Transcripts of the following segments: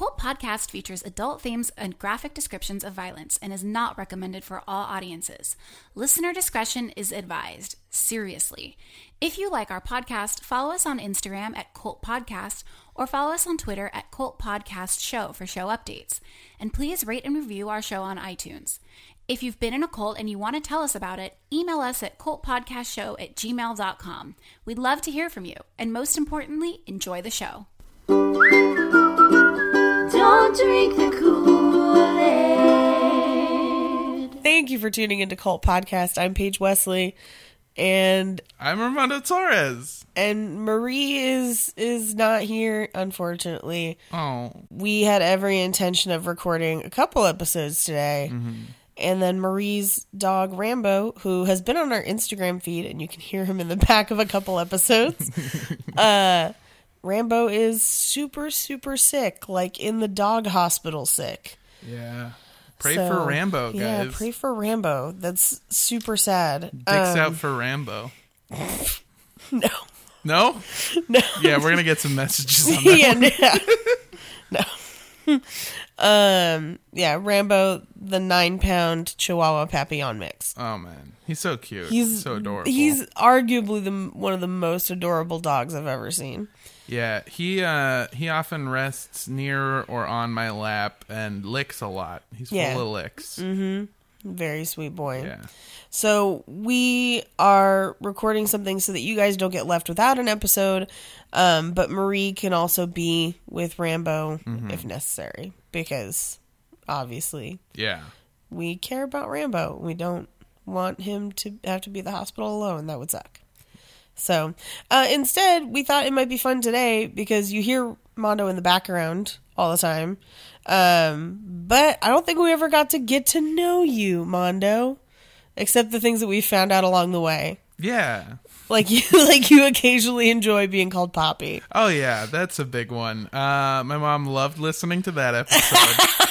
Cult Podcast features adult themes and graphic descriptions of violence and is not recommended for all audiences. Listener discretion is advised. Seriously. If you like our podcast, follow us on Instagram at Cult Podcast or follow us on Twitter at Cult Podcast Show for show updates. And please rate and review our show on iTunes. If you've been in a cult and you want to tell us about it, email us at cultpodcastshow@gmail.com. We'd love to hear from you. And most importantly, enjoy the show. Don't drink the Kool-Aid. Thank you for tuning into Cult Podcast. I'm Paige Wesley. And I'm Armando Torres. And Marie is not here, unfortunately. Oh. We had every intention of recording a couple episodes today. Mm-hmm. And then Marie's dog, Rambo, who has been on our Instagram feed, and you can hear him in the back of a couple episodes. Rambo is super, super sick, like in the dog hospital sick. Yeah. Pray for Rambo, guys. Yeah, pray for Rambo. That's super sad. Dicks out for Rambo. No. No? No. Yeah, we're going to get some messages on that. Yeah, no. Rambo, the 9-pound Chihuahua Papillon mix. Oh, man. He's so cute. He's so adorable. He's arguably one of the most adorable dogs I've ever seen. Yeah, he often rests near or on my lap and licks a lot. He's full of licks. Mm-hmm. Very sweet boy. Yeah. So we are recording something so that you guys don't get left without an episode, but Marie can also be with Rambo if necessary, because obviously we care about Rambo. We don't want him to have to be at the hospital alone. That would suck. So instead, we thought it might be fun today because you hear Mondo in the background all the time. But I don't think we ever got to get to know you, Mondo, except the things that we found out along the way. Yeah. Like you occasionally enjoy being called Poppy. Oh, yeah. That's a big one. My mom loved listening to that episode.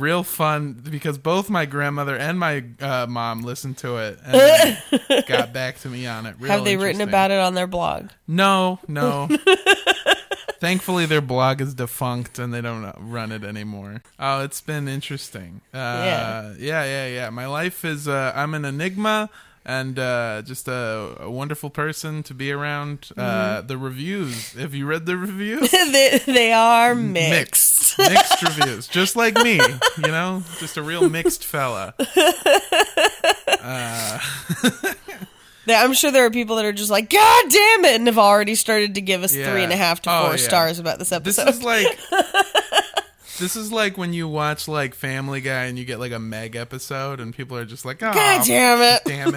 Real fun because both my grandmother and my mom listened to it and got back to me on it. Real Have they written about it on their blog? No. Thankfully, their blog is defunct and they don't run it anymore. Oh, it's been interesting. Yeah. My life is, I'm an enigma and just a wonderful person to be around. The reviews, have you read the reviews? they are mixed. Mixed reviews, just like me, just a real mixed fella. I'm sure there are people that are just like, God damn it, and have already started to give us 3.5 to 4 stars about this episode. This is like when you watch like Family Guy and you get like a Meg episode and people are just like, oh, God damn it. Then,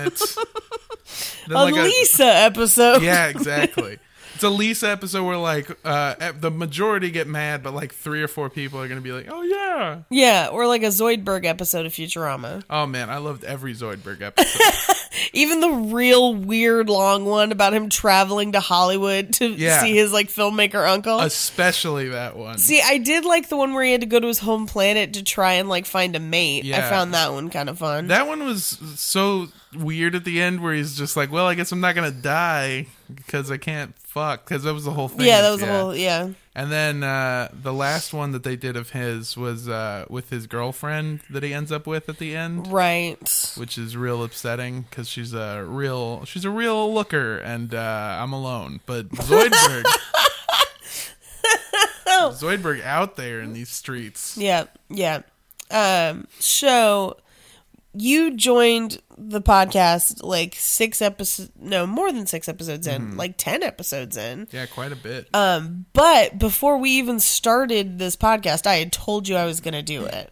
like, Lisa episode. Yeah, exactly. It's a Lisa episode where like the majority get mad, but like 3 or 4 people are going to be like, oh yeah. Yeah, or like a Zoidberg episode of Futurama. Oh man, I loved every Zoidberg episode. Even the real weird long one about him traveling to Hollywood to see his like filmmaker uncle. Especially that one. See, I did like the one where he had to go to his home planet to try and like find a mate. Yeah. I found that one kind of fun. That one was so weird at the end where he's just like, well, I guess I'm not going to die because I can't fuck, because that was the whole thing. Yeah, that was the whole, And then the last one that they did of his was with his girlfriend that he ends up with at the end. Right. Which is real upsetting, because she's a real looker, and I'm alone. But Zoidberg. Zoidberg out there in these streets. Yeah. So you joined the podcast like 6 episodes, no, more than 6 episodes in, like 10 episodes in. Yeah, quite a bit. But before we even started this podcast, I had told you I was going to do it.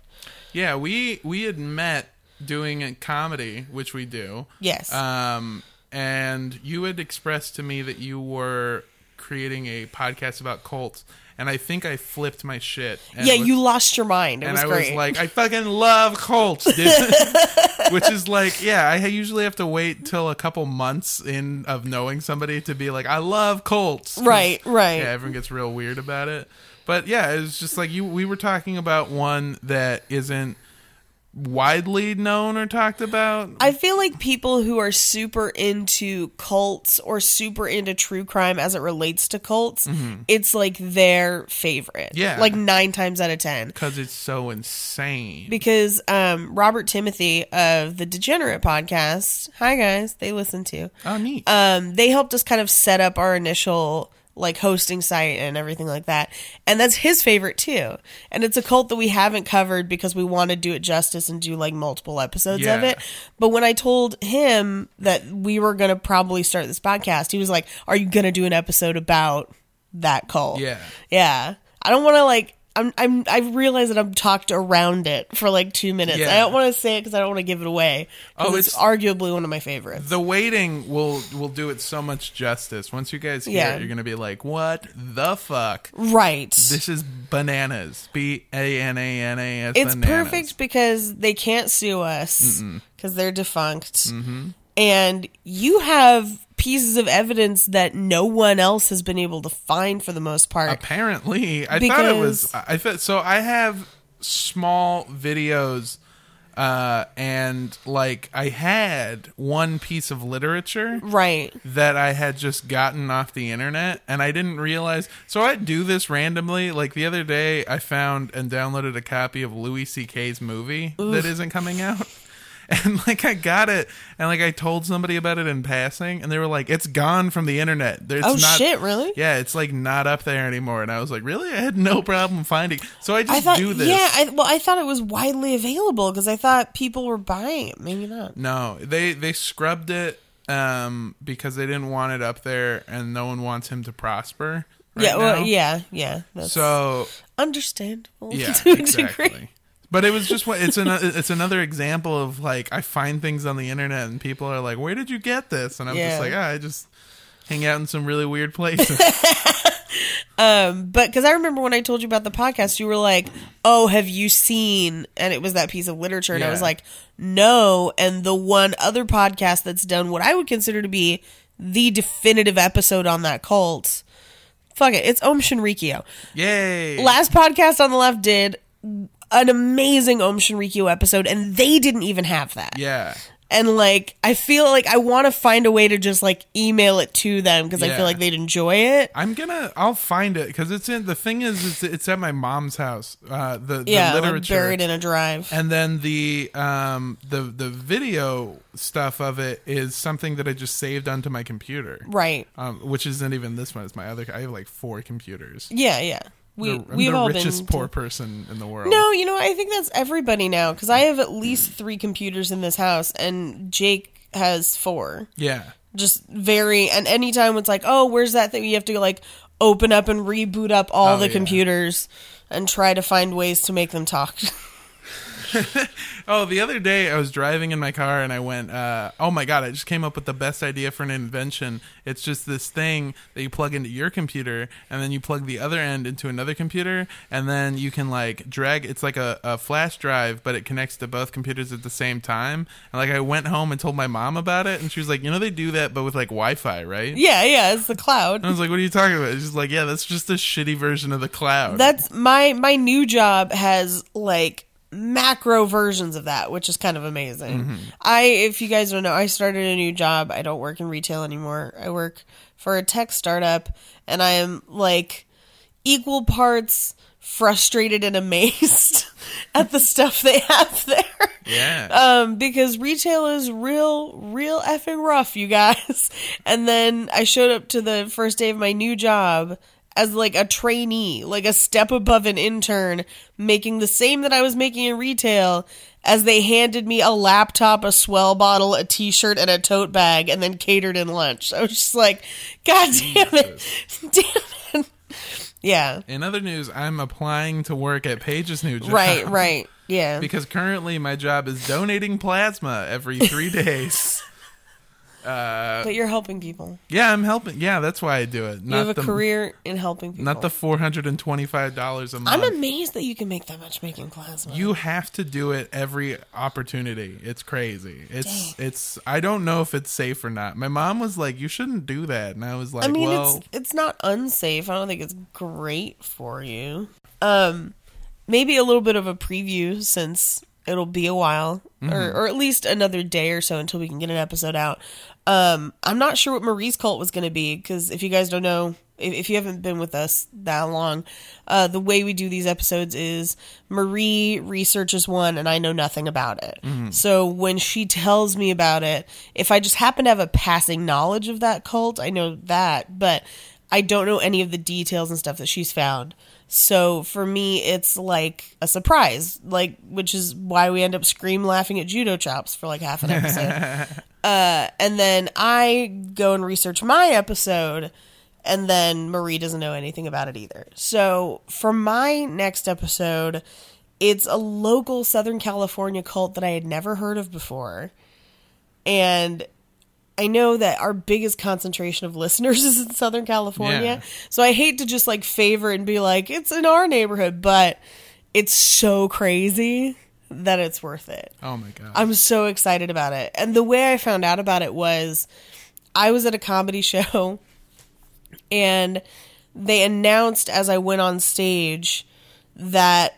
Yeah, we had met doing a comedy, which we do. Yes. And you had expressed to me that you were creating a podcast about cults. And I think I flipped my shit. And you lost your mind. It was great. I was like, I fucking love cults, dude. Which is like, I usually have to wait till a couple months in of knowing somebody to be like, I love cults. Right. Yeah, everyone gets real weird about it. But yeah, it was just like we were talking about one that isn't widely known or talked about? I feel like people who are super into cults or super into true crime as it relates to cults, mm-hmm. it's like their favorite. Yeah. Like 9 times out of 10. Because it's so insane. Because Robert Timothy of the Degenerate Podcast, hi guys, they listen to. Oh, neat. They helped us kind of set up our initial like hosting site and everything like that. And that's his favorite too. And it's a cult that we haven't covered because we want to do it justice and do like multiple episodes of it. But when I told him that we were going to probably start this podcast, he was like, are you going to do an episode about that cult? Yeah. Yeah. I don't want to like, I realize that I'm talked around it for like 2 minutes. Yeah. I don't want to say it because I don't want to give it away. Oh, it's arguably one of my favorites. The waiting will do it so much justice. Once you guys hear it, you're going to be like, what the fuck? Right. This is bananas. B-A-N-A-N-A-S. It's bananas. Perfect because they can't sue us because they're defunct. Mm-hmm. And you have pieces of evidence that no one else has been able to find for the most part. Apparently. So I have small videos and like I had one piece of literature that I had just gotten off the internet and I didn't realize. So I do this randomly. Like the other day I found and downloaded a copy of Louis C.K.'s movie that isn't coming out. And, like, I got it, and, like, I told somebody about it in passing, and they were like, it's gone from the internet. Shit, really? Yeah, it's, like, not up there anymore. And I was like, really? I had no problem finding. So I do this. Yeah, I thought it was widely available, because I thought people were buying it. Maybe not. No, they scrubbed it because they didn't want it up there, and no one wants him to prosper now. Well, yeah. That's so understandable. Yeah, to a exactly. degree. But it was just it's another example of like I find things on the internet and people are like, where did you get this? And I'm just like, I just hang out in some really weird places. But because I remember when I told you about the podcast, you were like, oh, have you seen? And it was that piece of literature, and I was like, no. And the one other podcast that's done what I would consider to be the definitive episode on that cult, fuck it, it's Aum Shinrikyo. Yay! Last Podcast on the Left did an amazing Aum Shinrikyo episode, and they didn't even have that. Yeah. And, like, I feel like I want to find a way to just, like, email it to them because I feel like they'd enjoy it. I'll find it because it's in, the thing is, it's at my mom's house. The literature. Yeah, buried in a drive. And then the video stuff of it is something that I just saved onto my computer. Right. Which isn't even this one. It's my other, I have, like, 4 computers. Yeah, yeah. We've the all richest been poor person in the world. No, you know, I think that's everybody now because I have at least 3 computers in this house, and Jake has 4. Yeah, just very. And anytime it's like, oh, where's that thing? You have to like open up and reboot up all the computers and try to find ways to make them talk. Oh, the other day I was driving in my car and I went, oh my God, I just came up with the best idea for an invention. It's just this thing that you plug into your computer and then you plug the other end into another computer and then you can like drag. It's like a flash drive, but it connects to both computers at the same time. And like I went home and told my mom about it and she was like, you know, they do that, but with like Wi-Fi, right? Yeah. Yeah. It's the cloud. And I was like, what are you talking about? She's like, yeah, that's just a shitty version of the cloud. That's my new job has like macro versions of that, which is kind of amazing. Mm-hmm. If you guys don't know, I started a new job. I don't work in retail anymore. I work for a tech startup, and I am like equal parts frustrated and amazed at the stuff they have there. Yeah. Because retail is real effing rough, you guys. And then I showed up to the first day of my new job as like a trainee, like a step above an intern, making the same that I was making in retail, as they handed me a laptop, a swell bottle, a t-shirt, and a tote bag, and then catered in lunch. I was just like, God damn it. Damn it. Yeah. In other news, I'm applying to work at Paige's new job. Right. Yeah. Because currently my job is donating plasma every 3 days. But you're helping people. Yeah, I'm helping. Yeah, that's why I do it. You have a career in helping people. Not the $425 a month. I'm amazed that you can make that much making plasma. You have to do it every opportunity. It's crazy. It's. I don't know if it's safe or not. My mom was like, "You shouldn't do that," and I was like, it's not unsafe. I don't think it's great for you. Maybe a little bit of a preview since it'll be a while, or at least another day or so until we can get an episode out. I'm not sure what Marie's cult was going to be, because if you guys don't know, if you haven't been with us that long, the way we do these episodes is Marie researches one and I know nothing about it. Mm-hmm. So when she tells me about it, if I just happen to have a passing knowledge of that cult, I know that, but I don't know any of the details and stuff that she's found. So for me, it's like a surprise, like, which is why we end up scream laughing at Judo Chops for like half an episode. And then I go and research my episode, and then Marie doesn't know anything about it either. So for my next episode, it's a local Southern California cult that I had never heard of before. And I know that our biggest concentration of listeners is in Southern California. Yeah. So I hate to just like favor and be like, it's in our neighborhood, but it's so crazy that it's worth it. Oh my God. I'm so excited about it. And the way I found out about it was I was at a comedy show and they announced as I went on stage that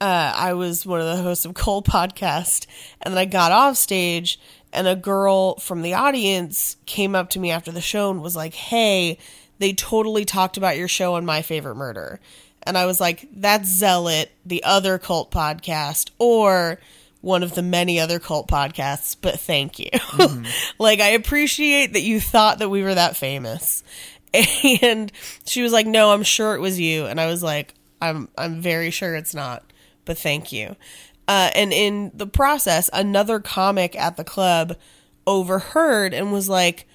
I was one of the hosts of Cult Podcast. And then I got off stage and a girl from the audience came up to me after the show and was like, hey, they totally talked about your show on My Favorite Murder. And I was like, that's Zealot, the other cult podcast, or one of the many other cult podcasts, but thank you. Mm-hmm. Like, I appreciate that you thought that we were that famous. And she was like, no, I'm sure it was you. And I was like, I'm very sure it's not, but thank you. And in the process, another comic at the club overheard and was like,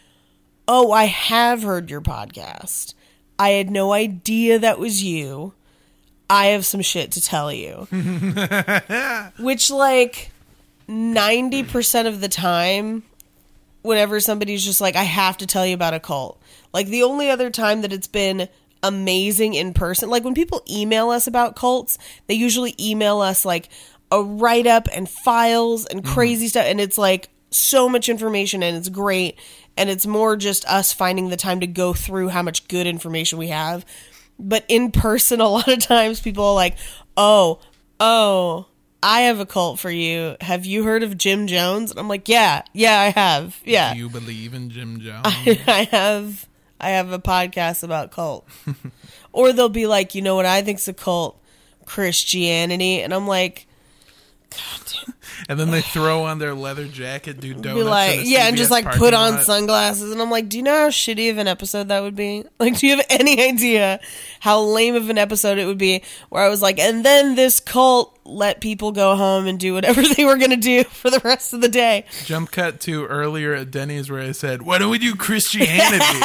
oh, I have heard your podcast. I had no idea that was you. I have some shit to tell you. Which, like, 90% of the time, whenever somebody's just like, I have to tell you about a cult. Like, the only other time that it's been amazing in person, like, when people email us about cults, they usually email us, like, a write-up and files and crazy stuff, and it's, like, so much information, and it's great, and it's more just us finding the time to go through how much good information we have. But in person, a lot of times, people are like, oh, I have a cult for you. Have you heard of Jim Jones? And I'm like, yeah, I have. Yeah. Do you believe in Jim Jones? I have a podcast about cult. Or they'll be like, you know what I think's a cult? Christianity. And I'm like, God. And then they throw on their leather jacket, do donuts. Be like, yeah, and just like put on sunglasses. And I'm like, do you know how shitty of an episode that would be? Like, do you have any idea how lame of an episode it would be where I was like, and then this cult let people go home and do whatever they were going to do for the rest of the day. Jump cut to earlier at Denny's where I said, why don't we do Christianity?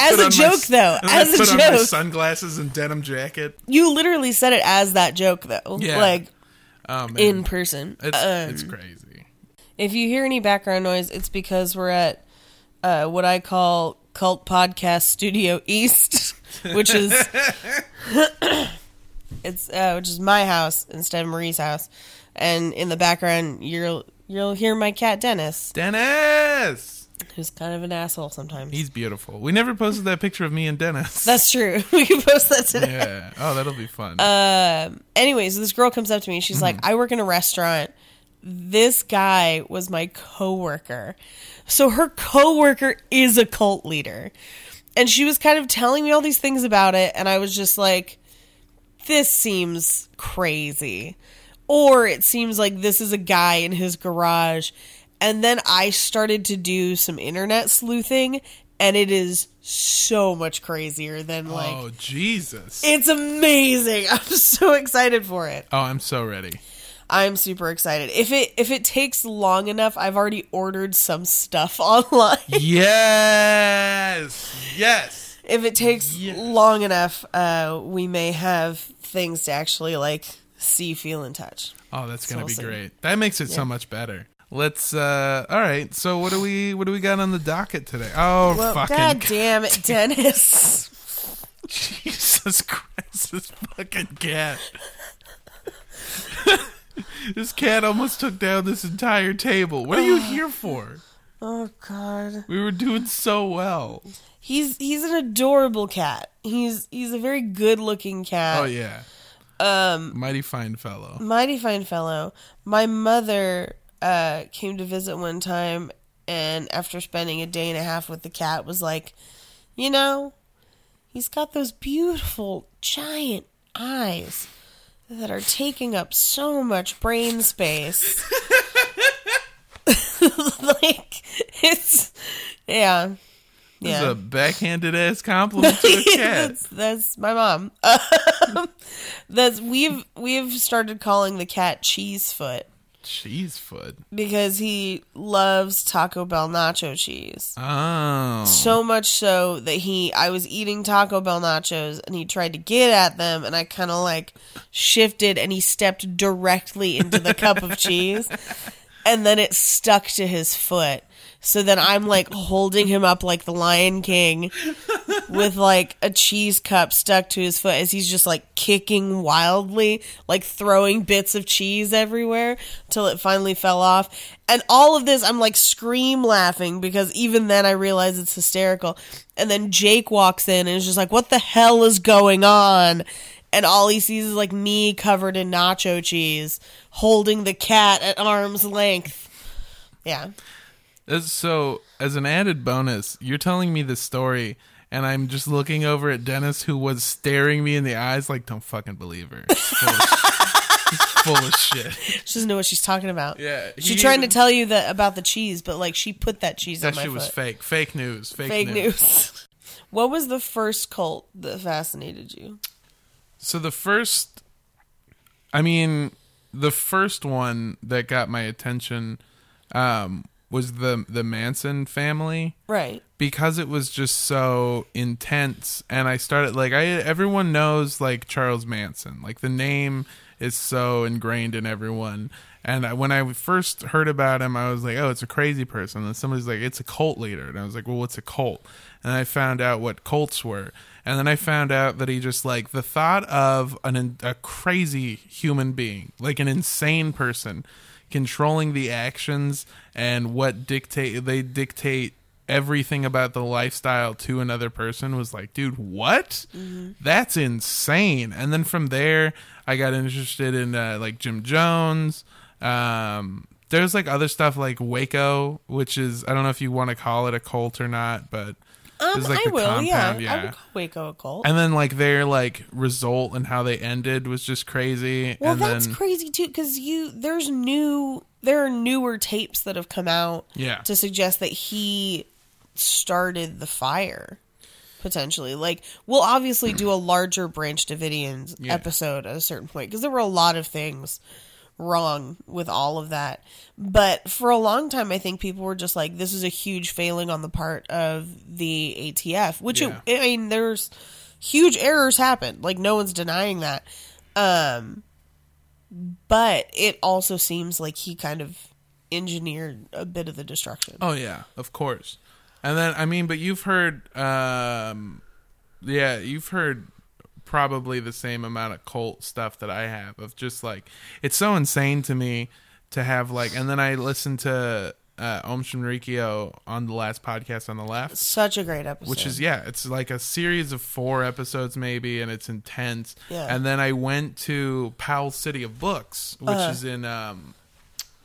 As a joke, though. As a joke. Put on my sunglasses and denim jacket. You literally said it as that joke, though. Yeah. Like, oh, man. In person. It's crazy. If you hear any background noise, it's because we're at what I call Cult Podcast Studio East, which is which is my house instead of Marie's house. And in the background, you'll hear my cat Dennis. Dennis, who's kind of an asshole sometimes. He's beautiful. We never posted that picture of me and Dennis. That's true. We can post that today. Yeah. Oh, that'll be fun. Anyways, this girl comes up to me and she's like, I work in a restaurant. This guy was my coworker. So her coworker is a cult leader. And she was kind of telling me all these things about it. And I was just like, this seems crazy. Or it seems like this is a guy in his garage. And then I started to do some internet sleuthing, and it is so much crazier than, like... Oh, Jesus. It's amazing. I'm so excited for it. Oh, I'm so ready. I'm super excited. If it takes long enough, I've already ordered some stuff online. Yes. If it takes long enough, we may have things to actually, like, see, feel, and touch. Oh, that's going to be great. That makes it so much better. Let's, all right, so what do we got on the docket today? Oh, well, fucking God damn it, Dennis. Jesus Christ, this fucking cat. This cat almost took down this entire table. What are you here for? Oh, God. We were doing so well. He's an adorable cat. He's a very good-looking cat. Oh, yeah. Mighty fine fellow. Mighty fine fellow. My mother came to visit one time, and after spending a day and a half with the cat, was like, you know, he's got those beautiful giant eyes that are taking up so much brain space. Like, it's, yeah. Yeah. That's a backhanded ass compliment to a cat. That's my mom. We've started calling the cat Cheesefoot. Cheesefoot, because he loves Taco Bell nacho cheese. Oh, so much so that I was eating Taco Bell nachos and he tried to get at them, and I kind of like shifted, and he stepped directly into the cup of cheese, and then it stuck to his foot. So then I'm like holding him up like the Lion King with like a cheese cup stuck to his foot as he's just like kicking wildly, like throwing bits of cheese everywhere till it finally fell off. And all of this, I'm like scream laughing because even then I realize it's hysterical. And then Jake walks in and is just like, what the hell is going on? And all he sees is like me covered in nacho cheese holding the cat at arm's length. Yeah. So, as an added bonus, you're telling me this story, and I'm just looking over at Dennis, who was staring me in the eyes like, don't fucking believe her. She's full of shit. She doesn't know what she's talking about. Yeah, she's trying to tell you about the cheese, but like she put that cheese in my foot. That shit was fake. Fake news. What was the first cult that fascinated you? So the first one that got my attention was the Manson family. Right. Because it was just so intense. And I started, like, everyone knows, like, Charles Manson. Like, the name is so ingrained in everyone. And when I first heard about him, I was like, oh, it's a crazy person. And somebody's like, it's a cult leader. And I was like, well, what's a cult? And I found out what cults were. And then I found out that he just, like, the thought of a crazy human being, like an insane person, controlling the actions and what they dictate everything about the lifestyle to another person was like, dude, what? Mm-hmm. That's insane. And then from there, I got interested in like Jim Jones. There's like other stuff like Waco, which is, I don't know if you want to call it a cult or not, but it's like compound. Yeah. I would call Waco a cult. And then like their like result and how they ended was just crazy. Well, and that's crazy too, because there are newer tapes that have come out to suggest that he started the fire potentially. Like, we'll obviously do a larger Branch Davidians episode at a certain point, because there were a lot of things wrong with all of that, but for a long time I think people were just like, this is a huge failing on the part of the ATF, which I mean, there's huge errors happened, like no one's denying that, but it also seems like he kind of engineered a bit of the destruction. Oh yeah, of course. And then I mean, but you've heard probably the same amount of cult stuff that I have, of just like, it's so insane to me to have like. And then I listened to Aum Shinrikyo on the Last Podcast on the Left. Such a great episode. Which is, it's like a series of 4 episodes maybe, and it's intense. Yeah. And then I went to Powell's City of Books, which is in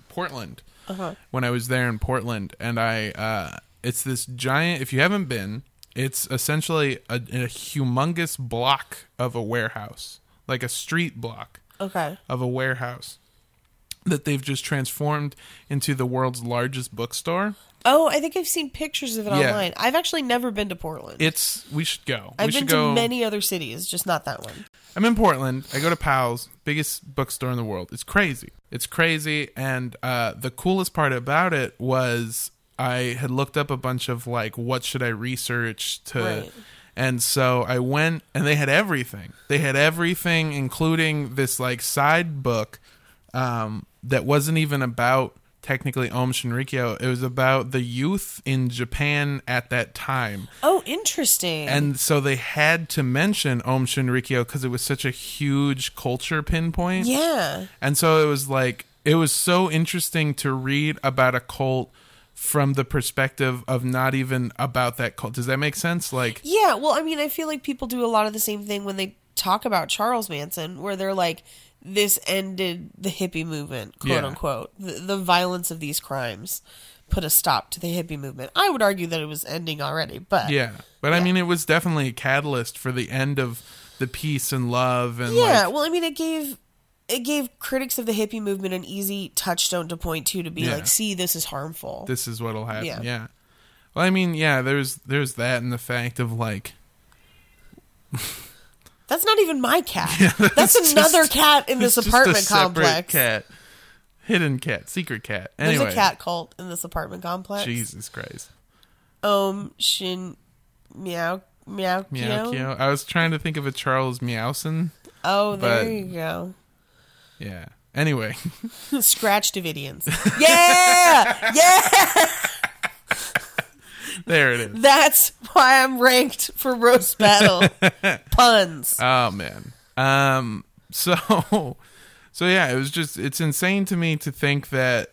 Portland. Uh-huh. When I was there in Portland, and I it's this giant, if you haven't been, it's essentially a humongous block of a warehouse, like a street block of a warehouse that they've just transformed into the world's largest bookstore. Oh, I think I've seen pictures of it online. I've actually never been to Portland. We should go. I've been to many other cities, just not that one. I'm in Portland. I go to Powell's, biggest bookstore in the world. It's crazy. And the coolest part about it was, I had looked up a bunch of like, what should I research to, and so I went, and they had everything. They had everything, including this like side book that wasn't even about technically Aum Shinrikyo. It was about the youth in Japan at that time. Oh, interesting. And so they had to mention Aum Shinrikyo because it was such a huge culture pinpoint. Yeah. And so it was like, it was so interesting to read about a cult from the perspective of not even about that cult. Does that make sense? Like, yeah, well, I mean, I feel like people do a lot of the same thing when they talk about Charles Manson, where they're like, this ended the hippie movement, quote unquote. The violence of these crimes put a stop to the hippie movement. I would argue that it was ending already, but... Yeah, but I mean, it was definitely a catalyst for the end of the peace and love and well, I mean, it gave critics of the hippie movement an easy touchstone to point to be like, see, this is harmful. This is what'll happen, Well, I mean, there's that and the fact of, like... That's not even my cat. Yeah, that's another cat in this apartment complex. Cat. Hidden cat. Secret cat. Anyway. There's a cat cult in this apartment complex. Jesus Christ. Shin... Meow. I was trying to think of a Charles Meowson. Oh, there you go. Yeah. Anyway. Scratch Davidians. Yeah! Yeah! There it is. That's why I'm ranked for roast battle. Puns. Oh, man. So yeah, it was just, it's insane to me to think that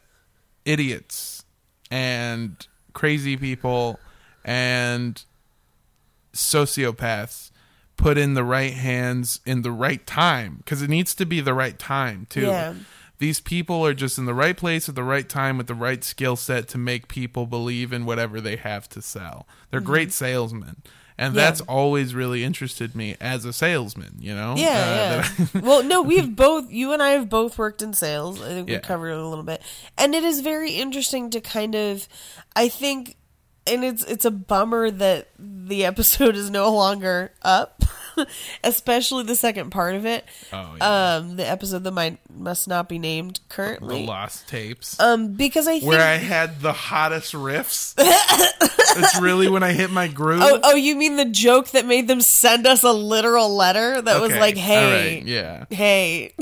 idiots and crazy people and sociopaths put in the right hands in the right time, because it needs to be the right time, too. Yeah. These people are just in the right place at the right time with the right skill set to make people believe in whatever they have to sell. They're great salesmen. And that's always really interested me as a salesman, you know? Well, no, you and I have both worked in sales. I think we covered it a little bit. And it is very interesting to kind of, I think, and it's a bummer that the episode is no longer up. Especially the second part of it. Oh, yeah. The episode that must not be named currently. The Lost Tapes. Because I think... Where I had the hottest riffs. It's really when I hit my groove. Oh, you mean the joke that made them send us a literal letter that was like, hey. Right. Yeah. Hey.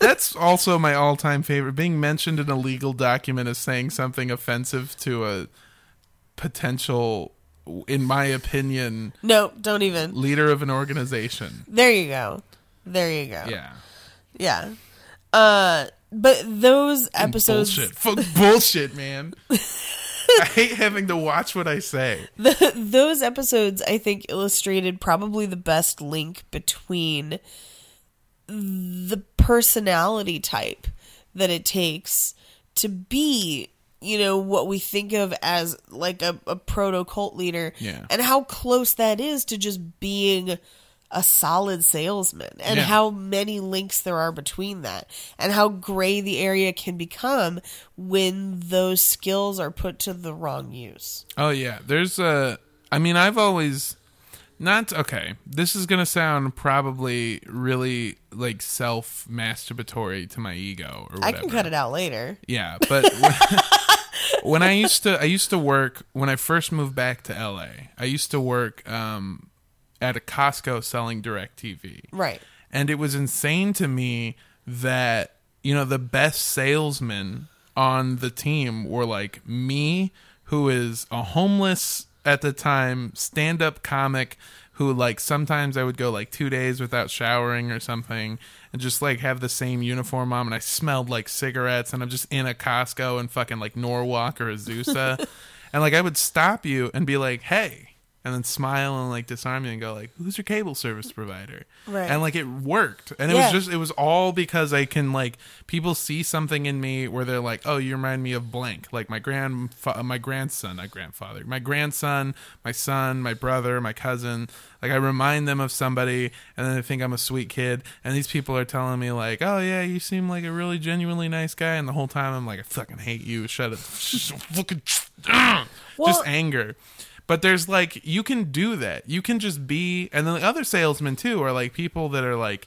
That's also my all-time favorite. Being mentioned in a legal document as saying something offensive to a potential... in my opinion... No, don't even. Leader of an organization. There you go. Yeah. But those episodes... And bullshit. Fuck bullshit, man. I hate having to watch what I say. Those episodes, I think, illustrated probably the best link between the personality type that it takes to be... you know, what we think of as like a proto-cult leader and how close that is to just being a solid salesman and how many links there are between that and how gray the area can become when those skills are put to the wrong use. Oh, yeah. This is going to sound probably really like self-masturbatory to my ego or whatever. I can cut it out later. Yeah, but when I used to work, when I first moved back to LA, I used to work at a Costco selling DirecTV. Right. And it was insane to me that, you know, the best salesmen on the team were like me, who is a homeless at the time stand-up comic who, like, sometimes I would go like 2 days without showering or something and just like have the same uniform on, and I smelled like cigarettes, and I'm just in a Costco and fucking like Norwalk or Azusa and like I would stop you and be like, hey, and then smile and like disarm you and go like, who's your cable service provider? Right. And like it worked. And it was all because I can, like, people see something in me where they're like, oh, you remind me of blank. Like my grandson, my son, my brother, my cousin. Like I remind them of somebody, and then they think I'm a sweet kid. And these people are telling me like, oh yeah, you seem like a really genuinely nice guy. And the whole time I'm like, I fucking hate you. Shut up. Fucking just anger. But there's like, you can do that. You can just be, and then the other salesmen too are like people that are like,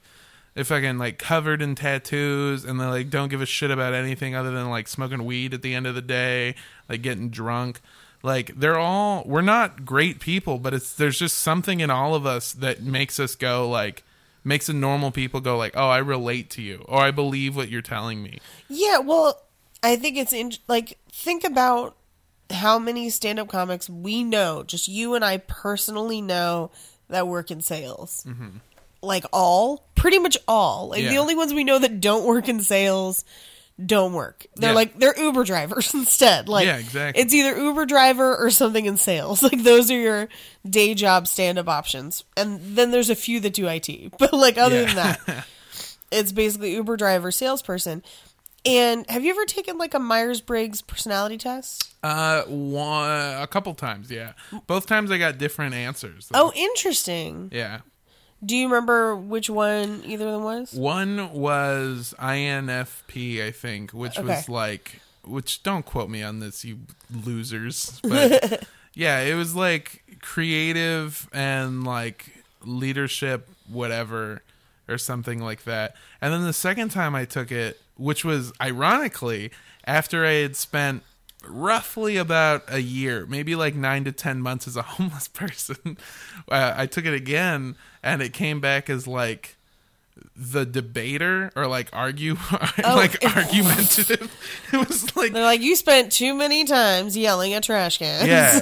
if I can, like, covered in tattoos, and they like don't give a shit about anything other than like smoking weed at the end of the day, like getting drunk. Like we're not great people, but there's just something in all of us that makes us go like, makes the normal people go like, oh, I relate to you, or I believe what you're telling me. Yeah, well, I think it's think about how many stand-up comics we know, just you and I personally know, that work in sales. Mm-hmm. Like pretty much all. Like the only ones we know that don't work in sales don't work. They're like, they're Uber drivers instead. Like, yeah, exactly. It's either Uber driver or something in sales. Like, those are your day job stand-up options. And then there's a few that do IT. But, like, other than that, it's basically Uber driver, salesperson. And have you ever taken, like, a Myers-Briggs personality test? A couple times, yeah. Both times I got different answers. Though. Oh, interesting. Yeah. Do you remember which one either of them was? One was INFP, I think, which was like, which don't quote me on this, you losers. But yeah, it was like creative and like leadership, whatever, or something like that. And then the second time I took it, which was ironically after I had spent roughly about a year, maybe like 9 to 10 months as a homeless person, I took it again, and it came back as like the debater or like argumentative. It was like, they're like, you spent too many times yelling at trash cans. Yeah,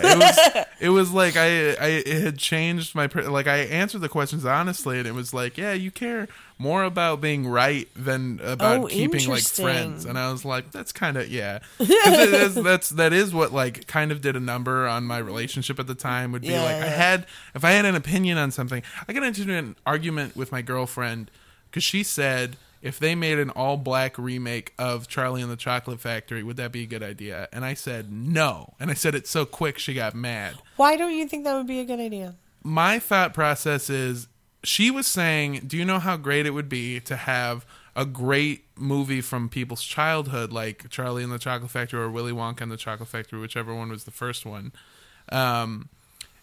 it was like it had changed my like I answered the questions honestly, and it was like, yeah, you care more about being right than about keeping like friends. And I was like, that's kind of, yeah. That is what like kind of did a number on my relationship at the time, would be if I had an opinion on something, I got into an argument with my girlfriend because she said, if they made an all black remake of Charlie and the Chocolate Factory, would that be a good idea? And I said, no. And I said it so quick, she got mad. Why don't you think that would be a good idea? My thought process is, she was saying, do you know how great it would be to have a great movie from people's childhood, like Charlie and the Chocolate Factory or Willy Wonka and the Chocolate Factory, whichever one was the first one,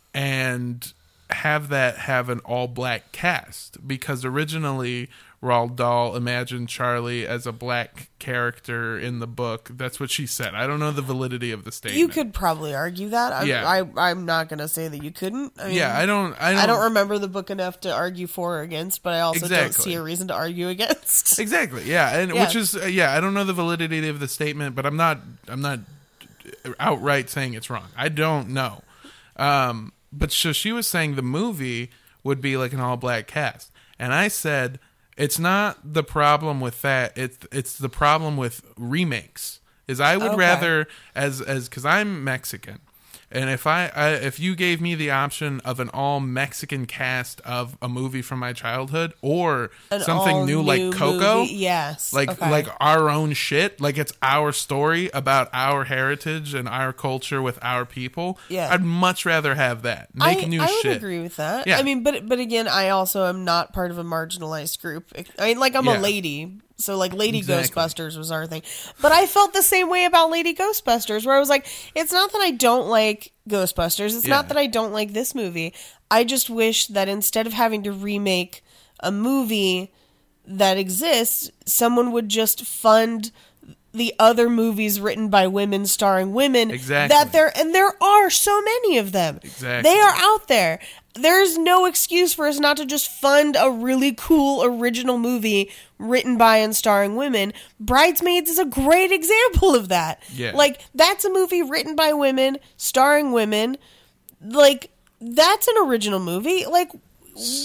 and have an all-black cast? Because originally, Roald Dahl imagined Charlie as a black character in the book. That's what she said. I don't know the validity of the statement. You could probably argue that. I'm not going to say that you couldn't. I mean, I don't remember the book enough to argue for or against, but I also don't see a reason to argue against. Exactly. Yeah, and which is I don't know the validity of the statement, but I'm not outright saying it's wrong. I don't know. But so she was saying the movie would be like an all-black cast, and I said, it's not the problem with that. It's the problem with remakes. Is I would rather, as because I'm Mexican, and if you gave me the option of an all Mexican cast of a movie from my childhood or an something new like Coco, movie. Yes, like our own shit, like it's our story about our heritage and our culture with our people. Yeah, I'd much rather have that. I would agree with that. Yeah. I mean, but again, I also am not part of a marginalized group. I mean, like I'm a lady. So, like, Ghostbusters was our thing. But I felt the same way about Lady Ghostbusters, where I was like, it's not that I don't like Ghostbusters. It's not that I don't like this movie. I just wish that instead of having to remake a movie that exists, someone would just fund the other movies written by women starring women. Exactly. And there are so many of them. Exactly. They are out there. There's no excuse for us not to just fund a really cool original movie written by and starring women. Bridesmaids is a great example of that. Yeah. Like, that's a movie written by women, starring women. Like, that's an original movie. Like,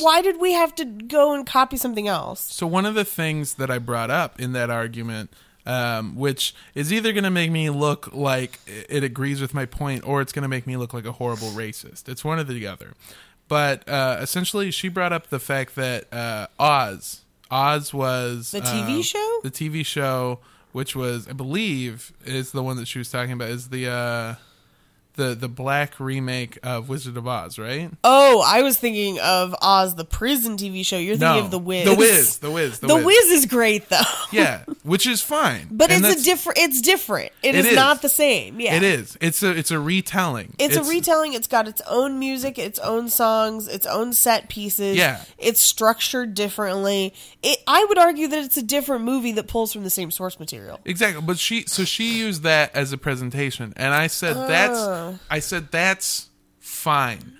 why did we have to go and copy something else? So one of the things that I brought up in that argument, which is either going to make me look like it agrees with my point, or it's going to make me look like a horrible racist. It's one or the other. But essentially, she brought up the fact that Oz was the TV show. The TV show, which was, I believe, is the one that she was talking about, is the black remake of Wizard of Oz, right? Oh, I was thinking of Oz, the prison TV show. You're thinking of The Wiz. The Wiz is great, though. Yeah, which is fine. But it's different. It is not the same. Yeah, it is. It's a retelling. It's a retelling. It's got its own music, its own songs, its own set pieces. Yeah. It's structured differently. I would argue that it's a different movie that pulls from the same source material. Exactly. But she used that as a presentation. And I said, that's fine.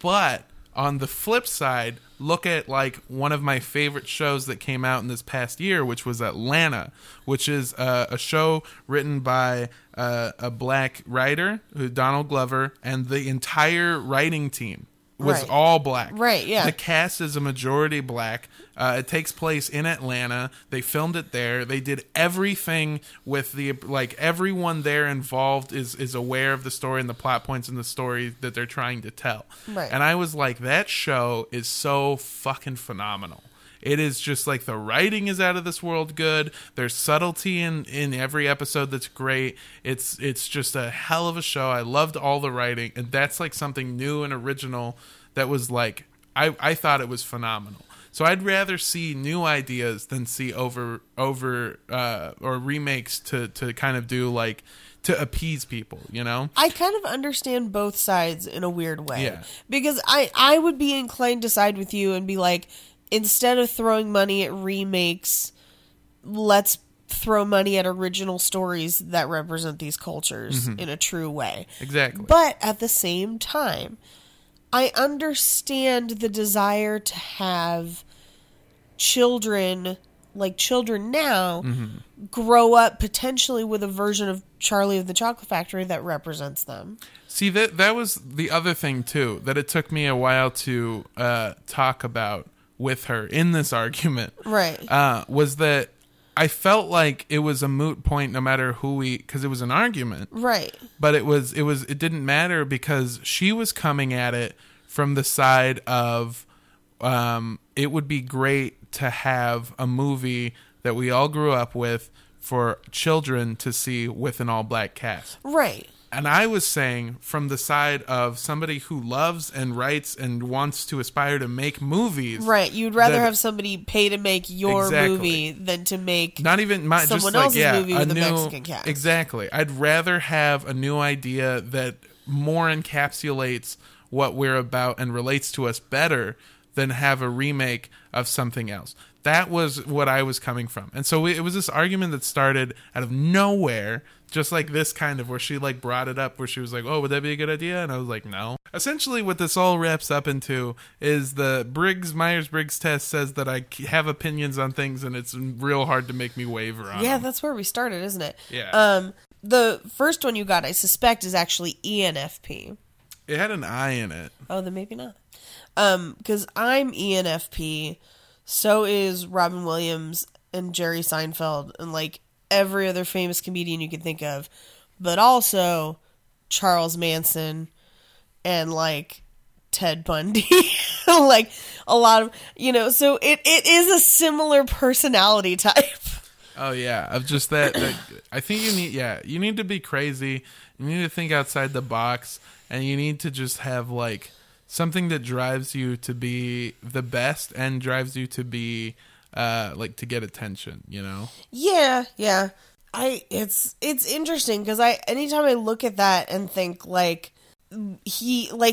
But on the flip side, look at like one of my favorite shows that came out in this past year, which was Atlanta, which is a show written by a black writer, Donald Glover, and the entire writing team was all black. Right, yeah. The cast is a majority black. It takes place in Atlanta. They filmed it there. They did everything with the, like, everyone there involved is aware of the story and the plot points in the story that they're trying to tell. Right. And I was like, that show is so fucking phenomenal. It is just like the writing is out of this world good. There's subtlety in every episode that's great. It's just a hell of a show. I loved all the writing. And that's like something new and original that was like, I thought it was phenomenal. So I'd rather see new ideas than see over or remakes to kind of do like, to appease people, you know? I kind of understand both sides in a weird way. Yeah. Because I would be inclined to side with you and be like, instead of throwing money at remakes, let's throw money at original stories that represent these cultures in a true way. Exactly. But at the same time, I understand the desire to have children, like children now, grow up potentially with a version of Charlie and the Chocolate Factory that represents them. See, that was the other thing, too, that it took me a while to talk about with her in this argument, right? Was that I felt like it was a moot point no matter who we, because it was an argument, right? But it didn't matter because she was coming at it from the side of, it would be great to have a movie that we all grew up with for children to see with an all-black cast, right? And I was saying from the side of somebody who loves and writes and wants to aspire to make movies. Right. You'd rather have somebody pay to make your movie than to make someone else's movie with a Mexican cast. Exactly. I'd rather have a new idea that more encapsulates what we're about and relates to us better than have a remake of something else. That was what I was coming from. And so it was this argument that started out of nowhere. Just like this kind of, where she like brought it up, where she was like, oh, would that be a good idea? And I was like, no. Essentially what this all wraps up into is the Myers-Briggs test says that I have opinions on things and it's real hard to make me waver on. Yeah, that's where we started, isn't it? Yeah. The first one you got, I suspect, is actually ENFP. It had an I in it. Oh, then maybe not. Because I'm ENFP, so is Robin Williams and Jerry Seinfeld and like every other famous comedian you can think of, but also Charles Manson and like Ted Bundy, like a lot of, you know, so it is a similar personality type. Oh yeah. Of just that I think you need to be crazy. You need to think outside the box and you need to just have like something that drives you to be the best and drives you to be, like to get attention, you know? Yeah. It's interesting because anytime I look at that and think like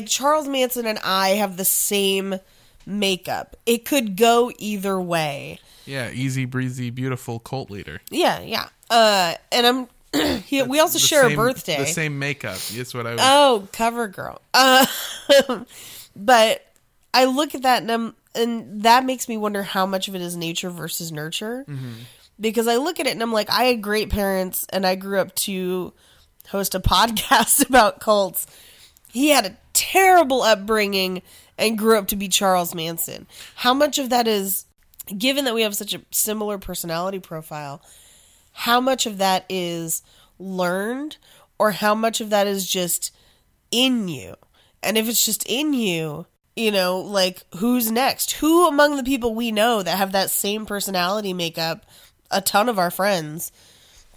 Charles Manson and I have the same makeup. It could go either way. Yeah. Easy breezy, beautiful cult leader. Yeah. And we also share a birthday. The same makeup. That's what I was. Oh, cover girl. But I look at that and that makes me wonder how much of it is nature versus nurture. Mm-hmm. Because I look at it and I'm like, I had great parents and I grew up to host a podcast about cults. He had a terrible upbringing and grew up to be Charles Manson. How much of that is, given that we have such a similar personality profile, how much of that is learned or how much of that is just in you? And if it's just in you, you know, like, who's next? Who among the people we know that have that same personality makeup, a ton of our friends,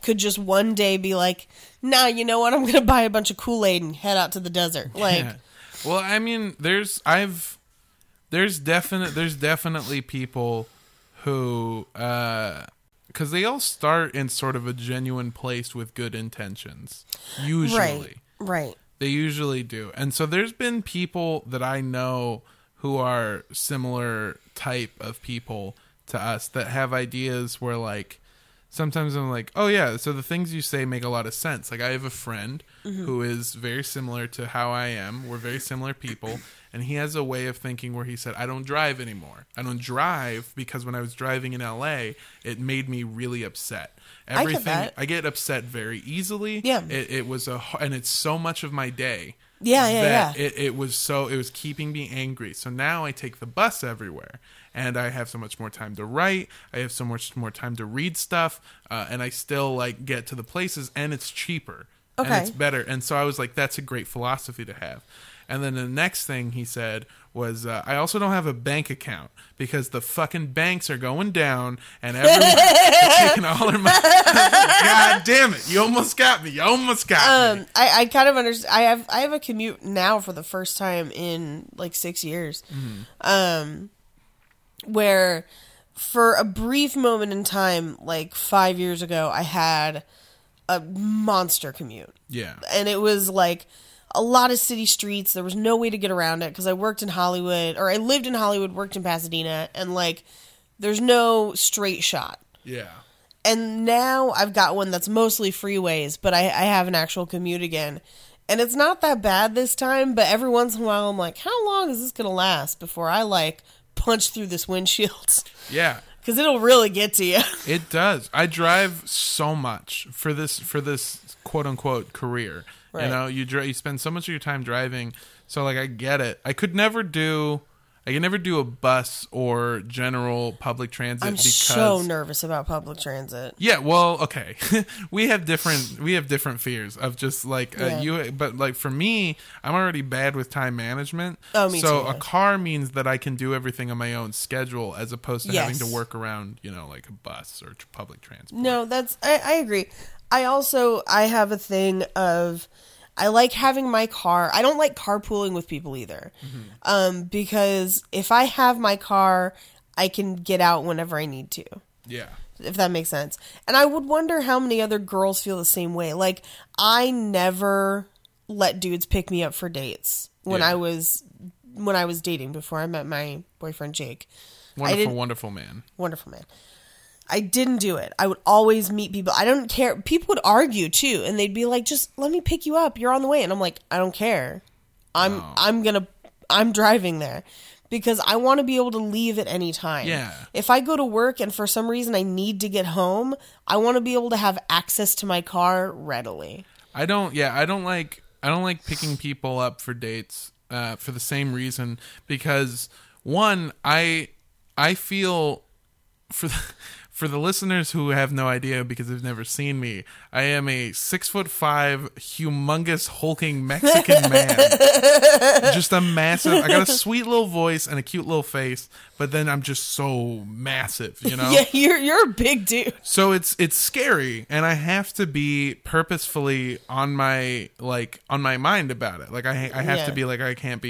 could just one day be like, nah, you know what? I'm going to buy a bunch of Kool-Aid and head out to the desert. Like, yeah. Well, I mean, there's definitely people who, because they all start in sort of a genuine place with good intentions. Usually. Right. They usually do. And so there's been people that I know who are similar type of people to us that have ideas where like, sometimes I'm like, oh yeah, so the things you say make a lot of sense. Like I have a friend who is very similar to how I am. We're very similar people. And he has a way of thinking where he said, I don't drive anymore. I don't drive because when I was driving in LA, it made me really upset. I get upset very easily. Yeah. It was and it's so much of my day Yeah. It was keeping me angry. So now I take the bus everywhere, and I have so much more time to write. I have so much more time to read stuff, and I still like get to the places, and it's cheaper. Okay. And it's better. And so I was like, that's a great philosophy to have. And then the next thing he said was, I also don't have a bank account because the fucking banks are going down and everyone's taking all their money. God damn it. You almost got me. You almost got me. I kind of understand. I have a commute now for the first time in like 6 years. Mm-hmm. Where for a brief moment in time, like 5 years ago, I had a monster commute. Yeah. And it was like a lot of city streets. There was no way to get around it because I worked in Hollywood, or I lived in Hollywood, worked in Pasadena, and like there's no straight shot. Yeah. And now I've got one that's mostly freeways, but I have an actual commute again. And it's not that bad this time, but every once in a while I'm like, how long is this going to last before I like punch through this windshield? Yeah. Because it'll really get to you. It does. I drive so much for this quote unquote career. Right. You know, you spend so much of your time driving, so like I get it. I could never do a bus or general public transit. I'm so nervous about public transit. Yeah, well, okay, we have different fears of just like but like for me, I'm already bad with time management. Oh, me so too. A car means that I can do everything on my own schedule as opposed to having to work around, you know, like a bus or public transport. No, that's I agree. I have a thing of, I like having my car. I don't like carpooling with people either. Mm-hmm. Because if I have my car, I can get out whenever I need to. Yeah. If that makes sense. And I would wonder how many other girls feel the same way. Like, I never let dudes pick me up for dates when I was dating before I met my boyfriend, Jake. Wonderful man. I didn't do it. I would always meet people. I don't care. People would argue too, and they'd be like, "Just let me pick you up. You're on the way." And I'm like, "I don't care. I'm driving there because I want to be able to leave at any time." Yeah. If I go to work and for some reason I need to get home, I want to be able to have access to my car readily. I don't like picking people up for dates for the same reason, because one, I feel for the listeners who have no idea because they've never seen me, I am a 6'5", humongous, hulking Mexican man. Just a massive. I got a sweet little voice and a cute little face, but then I'm just so massive, you know? Yeah, you're a big dude. So it's scary, and I have to be purposefully on my mind about it. Like I have to be like, I can't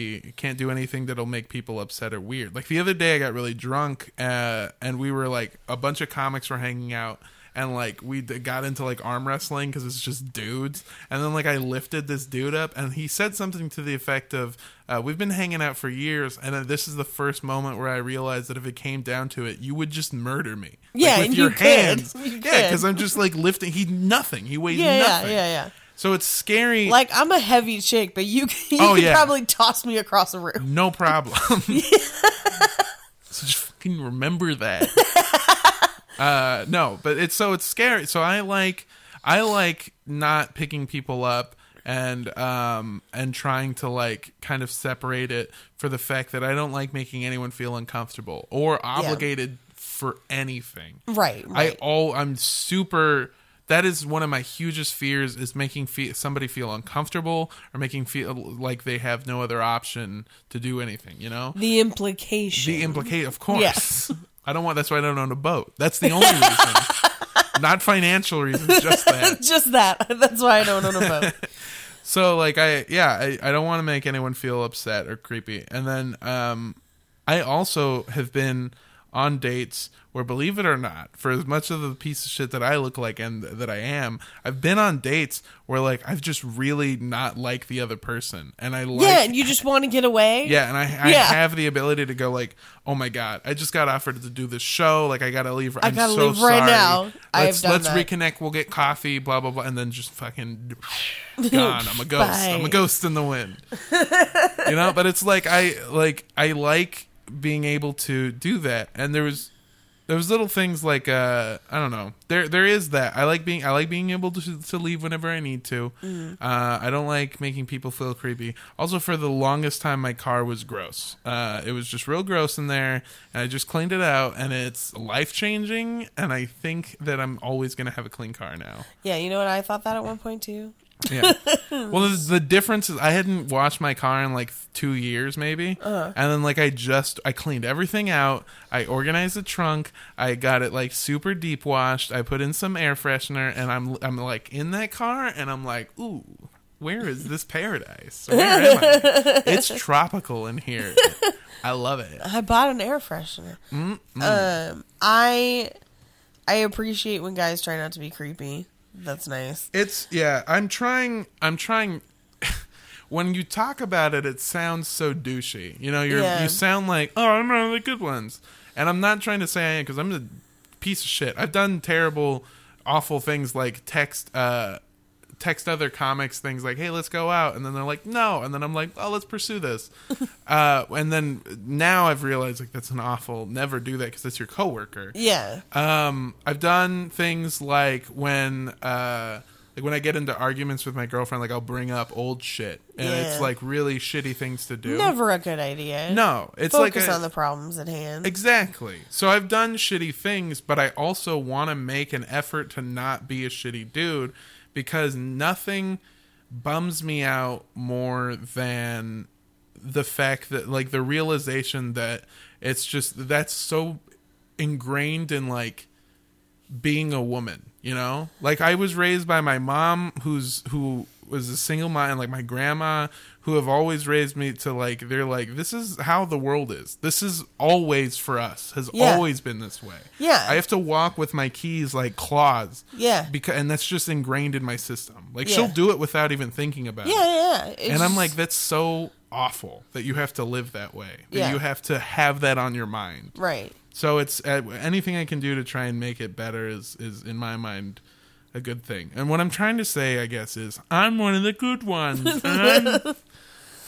do anything that'll make people upset or weird. Like the other day, I got really drunk, and we were like a bunch of comics were hanging out, and like we got into like arm wrestling because it's just dudes, and then like I lifted this dude up and he said something to the effect of, we've been hanging out for years, and this is the first moment where I realized that if it came down to it, you would just murder me. Yeah, like, with your hands. Yeah, because I'm just like lifting. He weighs nothing. Yeah. So it's scary. Like, I'm a heavy chick, but you could probably toss me across the room, no problem. So just fucking remember that. No, but it's scary. So I like not picking people up and trying to like kind of separate it for the fact that I don't like making anyone feel uncomfortable or obligated for anything. Right. That is one of my hugest fears, is making somebody feel uncomfortable or making feel like they have no other option to do anything, you know? The implication, of course. Yes. That's why I don't own a boat. That's the only reason. Not financial reasons, just that. Just that. That's why I don't own a boat. So, like, I don't want to make anyone feel upset or creepy. And then I also have been on dates where, believe it or not, for as much of the piece of shit that I look like and that I am, I've been on dates where like I've just really not liked the other person, and I like, yeah, and you just want to get away. Yeah, and I have the ability to go like, oh my god, I just got offered to do this show, like I gotta leave. I'm so sorry. Right now. Let's reconnect. We'll get coffee. Blah blah blah, and then just fucking gone. I'm a ghost. Bye. I'm a ghost in the wind. You know, but it's like I like being able to do that, and there was. There's little things like I don't know. There is that. I like being able to leave whenever I need to. Mm. I don't like making people feel creepy. Also, for the longest time, my car was gross. It was just real gross in there, and I just cleaned it out, and it's life-changing, and I think that I'm always going to have a clean car now. Yeah, you know what? I thought that at one point, too. Yeah. Well, the difference is I hadn't washed my car in like 2 years maybe. Uh-huh. And then like I cleaned everything out. I organized the trunk. I got it like super deep washed. I put in some air freshener, and I'm like in that car, and I'm like, ooh, where is this paradise? Where am I? It's tropical in here. I love it. I bought an air freshener. I appreciate when guys try not to be creepy. That's nice. It's, yeah, I'm trying. When you talk about it, it sounds so douchey. You know, you sound like, oh, I'm one of the good ones. And I'm not trying to say I am, because I'm a piece of shit. I've done terrible, awful things like text other comics things like, hey, let's go out. And then they're like, no. And then I'm like, oh, let's pursue this. And then now I've realized like that's an awful, never do that, because that's your coworker. Yeah. I've done things like when I get into arguments with my girlfriend, like I'll bring up old shit, and it's like really shitty things to do. Never a good idea. No, it's focus on the problems at hand. Exactly. So I've done shitty things, but I also want to make an effort to not be a shitty dude. Because nothing bums me out more than the fact that, like, the realization that it's just, that's so ingrained in, like, being a woman, you know? Like, I was raised by my mom, who was a single mom, and, like, my grandma, who have always raised me to, like, they're like, this is how the world is. This is always for us. Has always been this way. Yeah. I have to walk with my keys like claws. Yeah. And that's just ingrained in my system. Like, she'll do it without even thinking about it. Yeah, yeah. And I'm like, that's so awful that you have to live that way. That you have to have that on your mind. Right. So it's anything I can do to try and make it better is in my mind, a good thing. And what I'm trying to say, I guess, is I'm one of the good ones.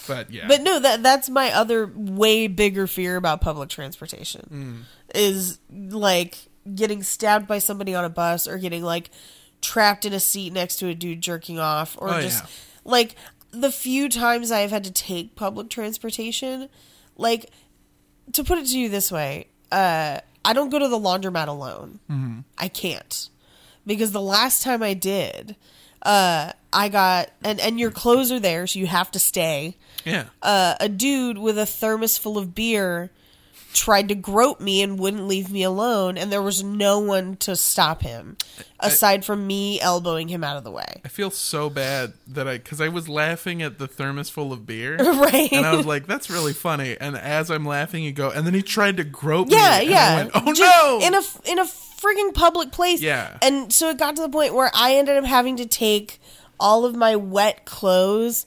But yeah. But no, that's my other way bigger fear about public transportation is like getting stabbed by somebody on a bus, or getting like trapped in a seat next to a dude jerking off, or like the few times I've had to take public transportation, like, to put it to you this way, I don't go to the laundromat alone. Mm-hmm. I can't. Because the last time I did, I got, and your clothes are there, so you have to stay. Yeah. A dude with a thermos full of beer tried to grope me and wouldn't leave me alone, and there was no one to stop him, aside from me elbowing him out of the way. I feel so bad that because I was laughing at the thermos full of beer. Right. And I was like, that's really funny. And as I'm laughing, you go, and then he tried to grope me. Yeah, yeah. Oh, no! In a frigging public place. Yeah. And so it got to the point where I ended up having to take all of my wet clothes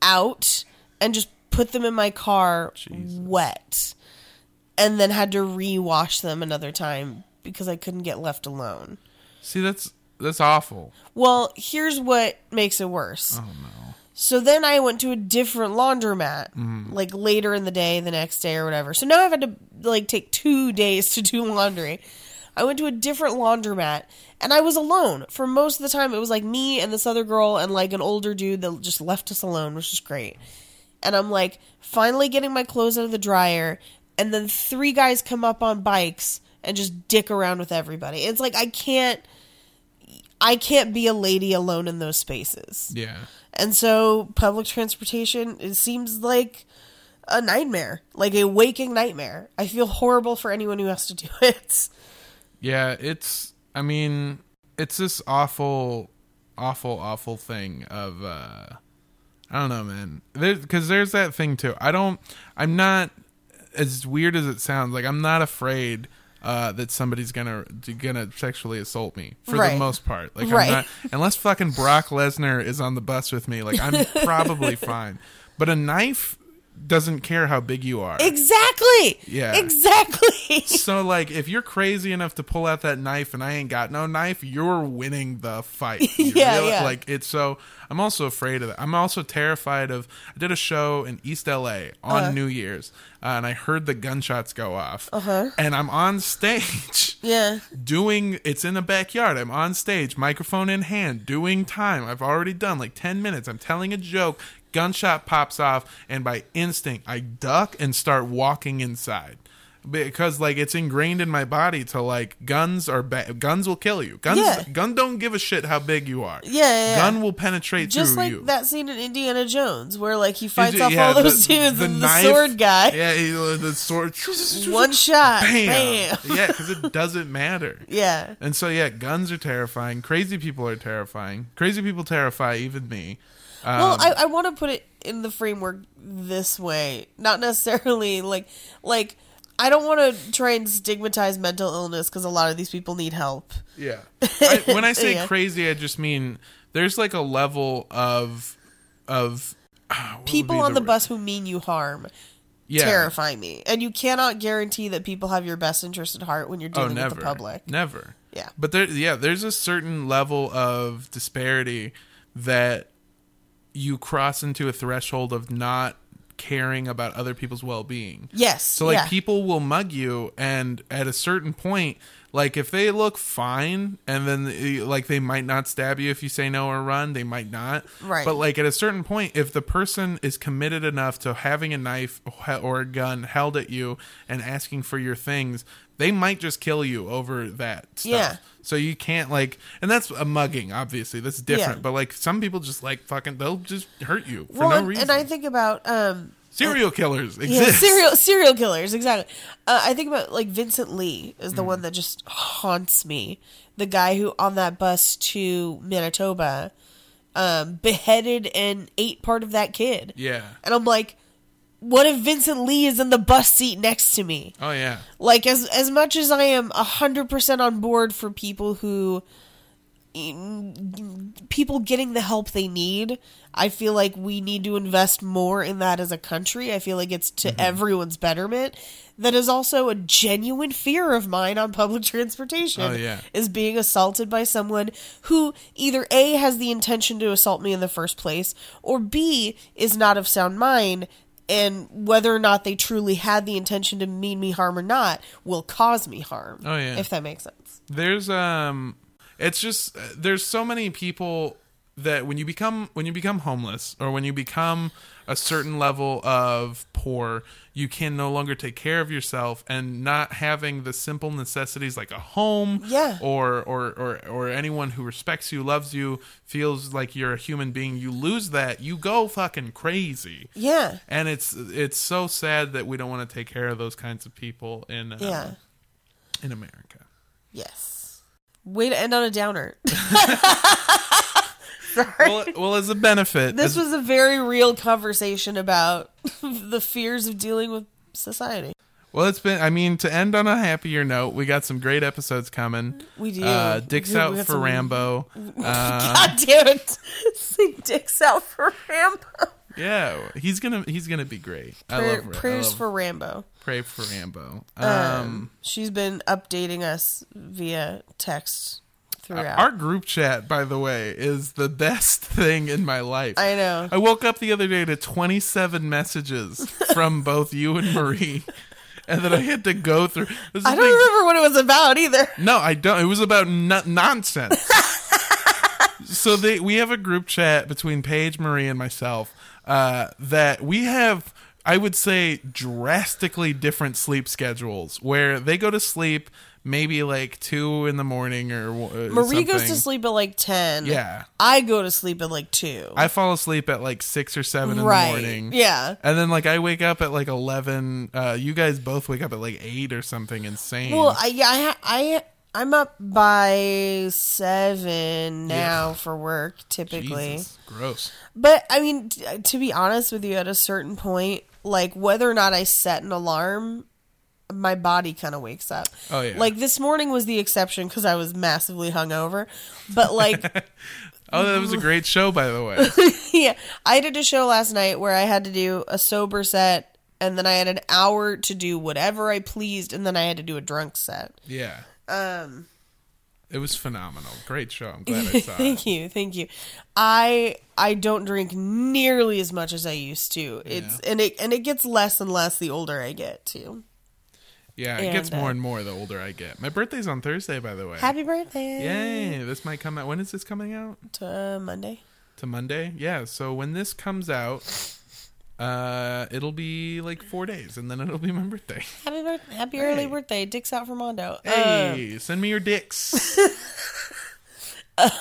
out and just put them in my car wet, and then had to rewash them another time because I couldn't get left alone. See, that's awful. Well, here's what makes it worse. Oh no. So then I went to a different laundromat, like later in the day, the next day or whatever. So now I've had to like take 2 days to do laundry. I went to a different laundromat, and I was alone. For most of the time, it was like me and this other girl and like an older dude that just left us alone, which is great. And I'm like finally getting my clothes out of the dryer, and then 3 guys come up on bikes and just dick around with everybody. It's like, I can't be a lady alone in those spaces. Yeah. And so public transportation, it seems like a nightmare, like a waking nightmare. I feel horrible for anyone who has to do it. Yeah, it's this awful, awful, awful thing of, I don't know, man. Because there's that thing, too. I'm not, as weird as it sounds, like, I'm not afraid that somebody's gonna sexually assault me, for the most part. Like, I'm not, unless fucking Brock Lesnar is on the bus with me, like, I'm probably fine. But a knife doesn't care how big you are. Exactly. Yeah. Exactly. So, like, if you're crazy enough to pull out that knife and I ain't got no knife, you're winning the fight. Yeah. Like, it's so... I'm also afraid of that. I'm also terrified of... I did a show in East L.A. on New Year's, and I heard the gunshots go off. And I'm on stage. Yeah. Doing... It's in the backyard. I'm on stage, microphone in hand, doing time. I've already done, like, 10 minutes. I'm telling a joke. Gunshot pops off, and by instinct, I duck and start walking inside. Because, like, it's ingrained in my body to, like, guns are bad. Guns will kill you. Gun don't give a shit how big you are. Yeah. Gun will penetrate just through you. Just like that scene in Indiana Jones where, like, he fights off all those dudes and the sword guy. Yeah, the sword. One shot. Bam. Yeah, because it doesn't matter. Yeah. And so, yeah, guns are terrifying. Crazy people are terrifying. Crazy people terrify even me. Well, I want to put it in the framework this way. Not necessarily, like I don't want to try and stigmatize mental illness because a lot of these people need help. Yeah. When I say crazy, I just mean there's, like, a level of people on the bus who mean you harm. Yeah. Terrify me. And you cannot guarantee that people have your best interest at heart when you're dealing with the public. Never. Yeah. But there's a certain level of disparity that you cross into a threshold of not caring about other people's well-being. Yes. So, like, people will mug you, and at a certain point, like, if they look fine, and then, like, they might not stab you if you say no or run, they might not. Right. But, like, at a certain point, if the person is committed enough to having a knife or a gun held at you and asking for your things, they might just kill you over that stuff. Yeah. So you can't, like... And that's a mugging, obviously. That's different. Yeah. But, like, some people just, like, fucking... They'll just hurt you for no reason. And I think about... serial killers exist. Yeah, serial killers, exactly. I think about, like, Vincent Lee is the one that just haunts me. The guy who, on that bus to Manitoba, beheaded and ate part of that kid. Yeah. And I'm like... What if Vincent Lee is in the bus seat next to me? Oh, yeah. Like, as much as I am 100% on board for people who... People getting the help they need, I feel like we need to invest more in that as a country. I feel like it's to everyone's betterment. That is also a genuine fear of mine on public transportation. Oh, yeah. Is being assaulted by someone who either A, has the intention to assault me in the first place, or B, is not of sound mind. And whether or not they truly had the intention to mean me harm or not will cause me harm. Oh, yeah. If that makes sense. There's, it's just, there's so many people that when you become homeless or when you become a certain level of poor, you can no longer take care of yourself, and not having the simple necessities like a home or anyone who respects you, loves you, feels like you're a human being, you lose that, you go fucking crazy. Yeah. And it's so sad that we don't want to take care of those kinds of people in America. Yes. Way to end on a downer. Well, as a benefit. This was a very real conversation about the fears of dealing with society. Well, it's been, I mean, to end on a happier note, we got some great episodes coming. We do. Dicks out for Rambo. God damn it. Dicks out for Rambo. Yeah, he's gonna be great. I love prayers for Rambo. Pray for Rambo. She's been updating us via text. Our group chat, by the way, is the best thing in my life. I know. I woke up the other day to 27 messages from both you and Marie. And then I had to go through. I don't remember what it was about either. No, I don't. It was about nonsense. So we have a group chat between Paige, Marie, and myself that we have... I would say drastically different sleep schedules, where they go to sleep maybe like 2 a.m. or Marie something. Goes to sleep at like 10. Yeah. I go to sleep at like 2. I fall asleep at like 6 or 7 in the morning. Yeah. And then like I wake up at like 11. You guys both wake up at like 8 or something insane. Well, I'm up by 7 now for work, typically. Jesus, gross. But, I mean, to be honest with you, at a certain point, like, whether or not I set an alarm, my body kind of wakes up. Oh, yeah. Like, this morning was the exception because I was massively hungover. But, like... Oh, that was a great show, by the way. Yeah. I did a show last night where I had to do a sober set, and then I had an hour to do whatever I pleased, and then I had to do a drunk set. Yeah. It was phenomenal. Great show. I'm glad I saw Thank it. You. Thank you. I don't drink nearly as much as I used to. It's yeah. and it gets less and less the older I get, too. Yeah, it gets more and more the older I get. My birthday's on Thursday, by the way. Happy birthday. Yay. This might come out. When is this coming out? To Monday. To Monday? Yeah. So when this comes out, it'll be like 4 days, and then it'll be my birthday. Happy birthday. Happy early birthday. Dicks out for Mondo. Hey, send me your dicks.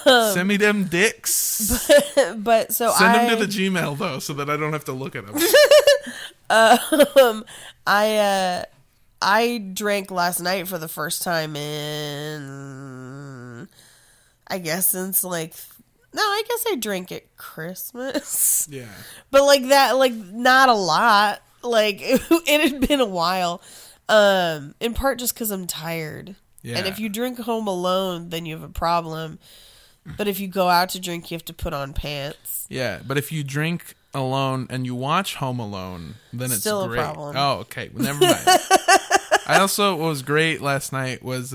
Send me them dicks. But so Send them to the Gmail, though, so that I don't have to look at them. I drank last night for the first time in, I guess, since like, no, I guess I drank at Christmas. Yeah. But like that, like not a lot. Like it had been a while. In part just because I'm tired. Yeah. And if you drink home alone, then you have a problem. But if you go out to drink, you have to put on pants. Yeah. But if you drink alone and you watch Home Alone, then it's still great. A problem. Oh, okay. Well, never mind. I also, what was great last night was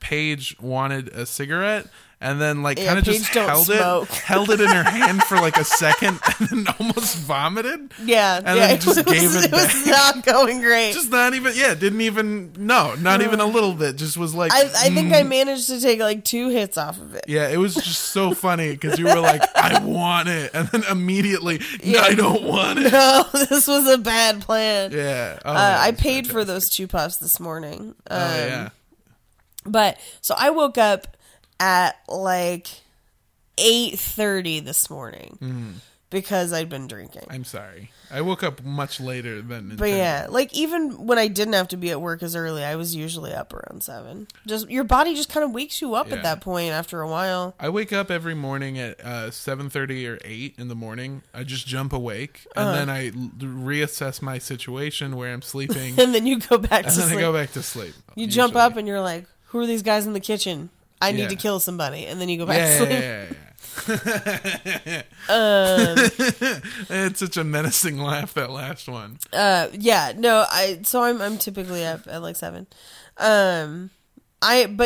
Paige wanted a cigarette, and then like kind of just held it in her hand for like a second, and then almost vomited. Yeah, and then just gave it back. It was not going great. Just not even. Yeah, didn't even. No, not even a little bit. Just was like. I think I managed to take like 2 hits off of it. Yeah, it was just so funny because you were like, "I want it," and then immediately, "No, I don't want it." No, this was a bad plan. Yeah, I paid fantastic for those 2 puffs this morning. Yeah. But so I woke up at like 8:30 this morning because I'd been drinking. I'm sorry. I woke up much later than intended. But yeah, like even when I didn't have to be at work as early, I was usually up around 7. Just your body just kind of wakes you up at that point after a while. I wake up every morning at 7:30 or 8 in the morning. I just jump awake and then I reassess my situation where I'm sleeping. And then you go back to sleep. And then I go back to sleep. You usually jump up and you're like, "Who are these guys in the kitchen? I need to kill somebody," and then you go back to sleep. Yeah. It's such a menacing laugh, that last one. I'm typically up at like 7. I'm up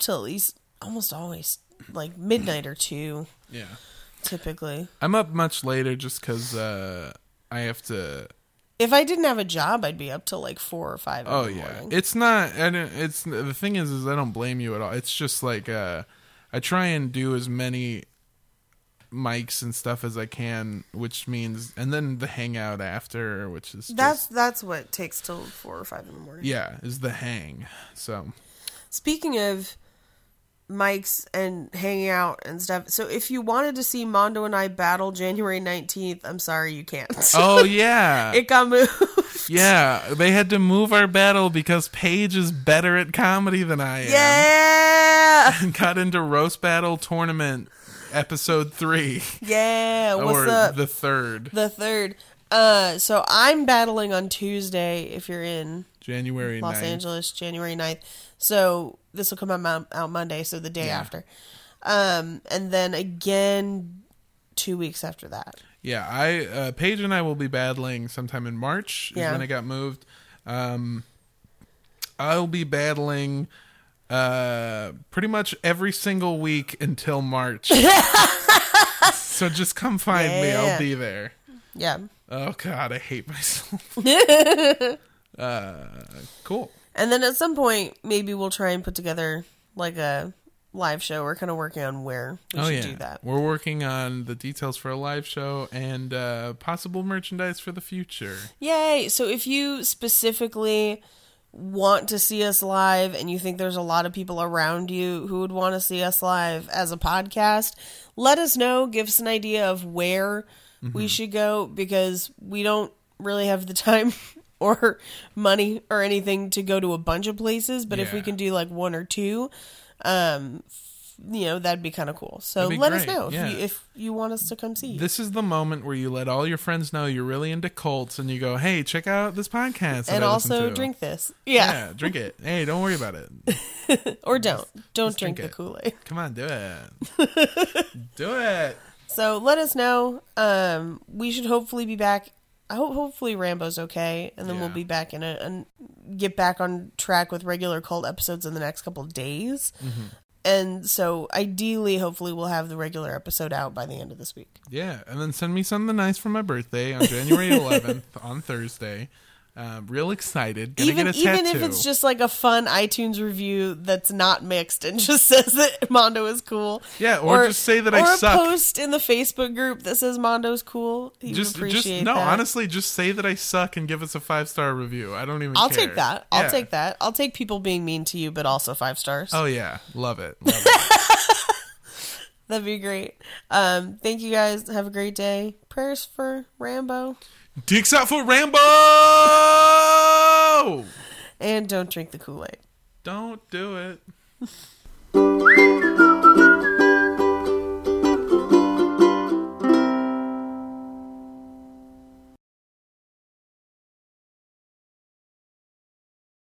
till at least almost always like midnight or 2. Yeah. Typically. I'm up much later just because I have to. If I didn't have a job, I'd be up till like 4 or 5 in the morning. It's not. It's the thing is I don't blame you at all. It's just like I try and do as many mics and stuff as I can, which means, and then the hangout after, which is that's what takes till 4 or 5 in the morning. Yeah, is the hang. So speaking of mics and hanging out and stuff. So if you wanted to see Mondo and I battle January 19th, I'm sorry, you can't. Oh, yeah. It got moved. Yeah, they had to move our battle because Paige is better at comedy than I am. Yeah! And got into Roast Battle Tournament Episode 3. Yeah, what's up? Or the 3rd. The 3rd. So I'm battling on Tuesday if you're in January Los 9th. Angeles, January 9th. So this will come out Monday, so the day after. And then again 2 weeks after that. Yeah, Paige and I will be battling sometime in March is when I got moved. I'll be battling pretty much every single week until March. So just come find me. I'll be there. Yeah. Oh, God, I hate myself. Cool. And then at some point, maybe we'll try and put together like a live show. We're kind of working on where we should do that. We're working on the details for a live show and possible merchandise for the future. Yay! So if you specifically want to see us live and you think there's a lot of people around you who would want to see us live as a podcast, let us know. Give us an idea of where we should go because we don't really have the time or money or anything to go to a bunch of places. But if we can do like 1 or 2, you know, that'd be kind of cool. So let us know if you want us to come see you. This is the moment where you let all your friends know you're really into cults and you go, hey, check out this podcast. And also drink this. Yeah, drink it. Hey, don't worry about it. Or don't. Don't drink the Kool-Aid. Come on, do it. Do it. So let us know. We should hopefully be back. I hope hopefully Rambo's okay, and then we'll be back in and get back on track with regular cult episodes in the next couple of days. Mm-hmm. And so ideally, hopefully we'll have the regular episode out by the end of this week. Yeah. And then send me something nice for my birthday on January 11th on Thursday. Real excited. Gonna get a tattoo. If it's just like a fun iTunes review that's not mixed and just says that Mondo is cool. Yeah, or just say that I suck. Or a post in the Facebook group that says Mondo's cool. He would appreciate that. Honestly, just say that I suck and give us a 5-star review. I don't even care. I'll take that. I'll take that. I'll take people being mean to you, but also 5 stars. Oh, yeah. Love it. That'd be great. Thank you guys. Have a great day. Prayers for Rambo. Dicks out for Rambo! And don't drink the Kool-Aid. Don't do it.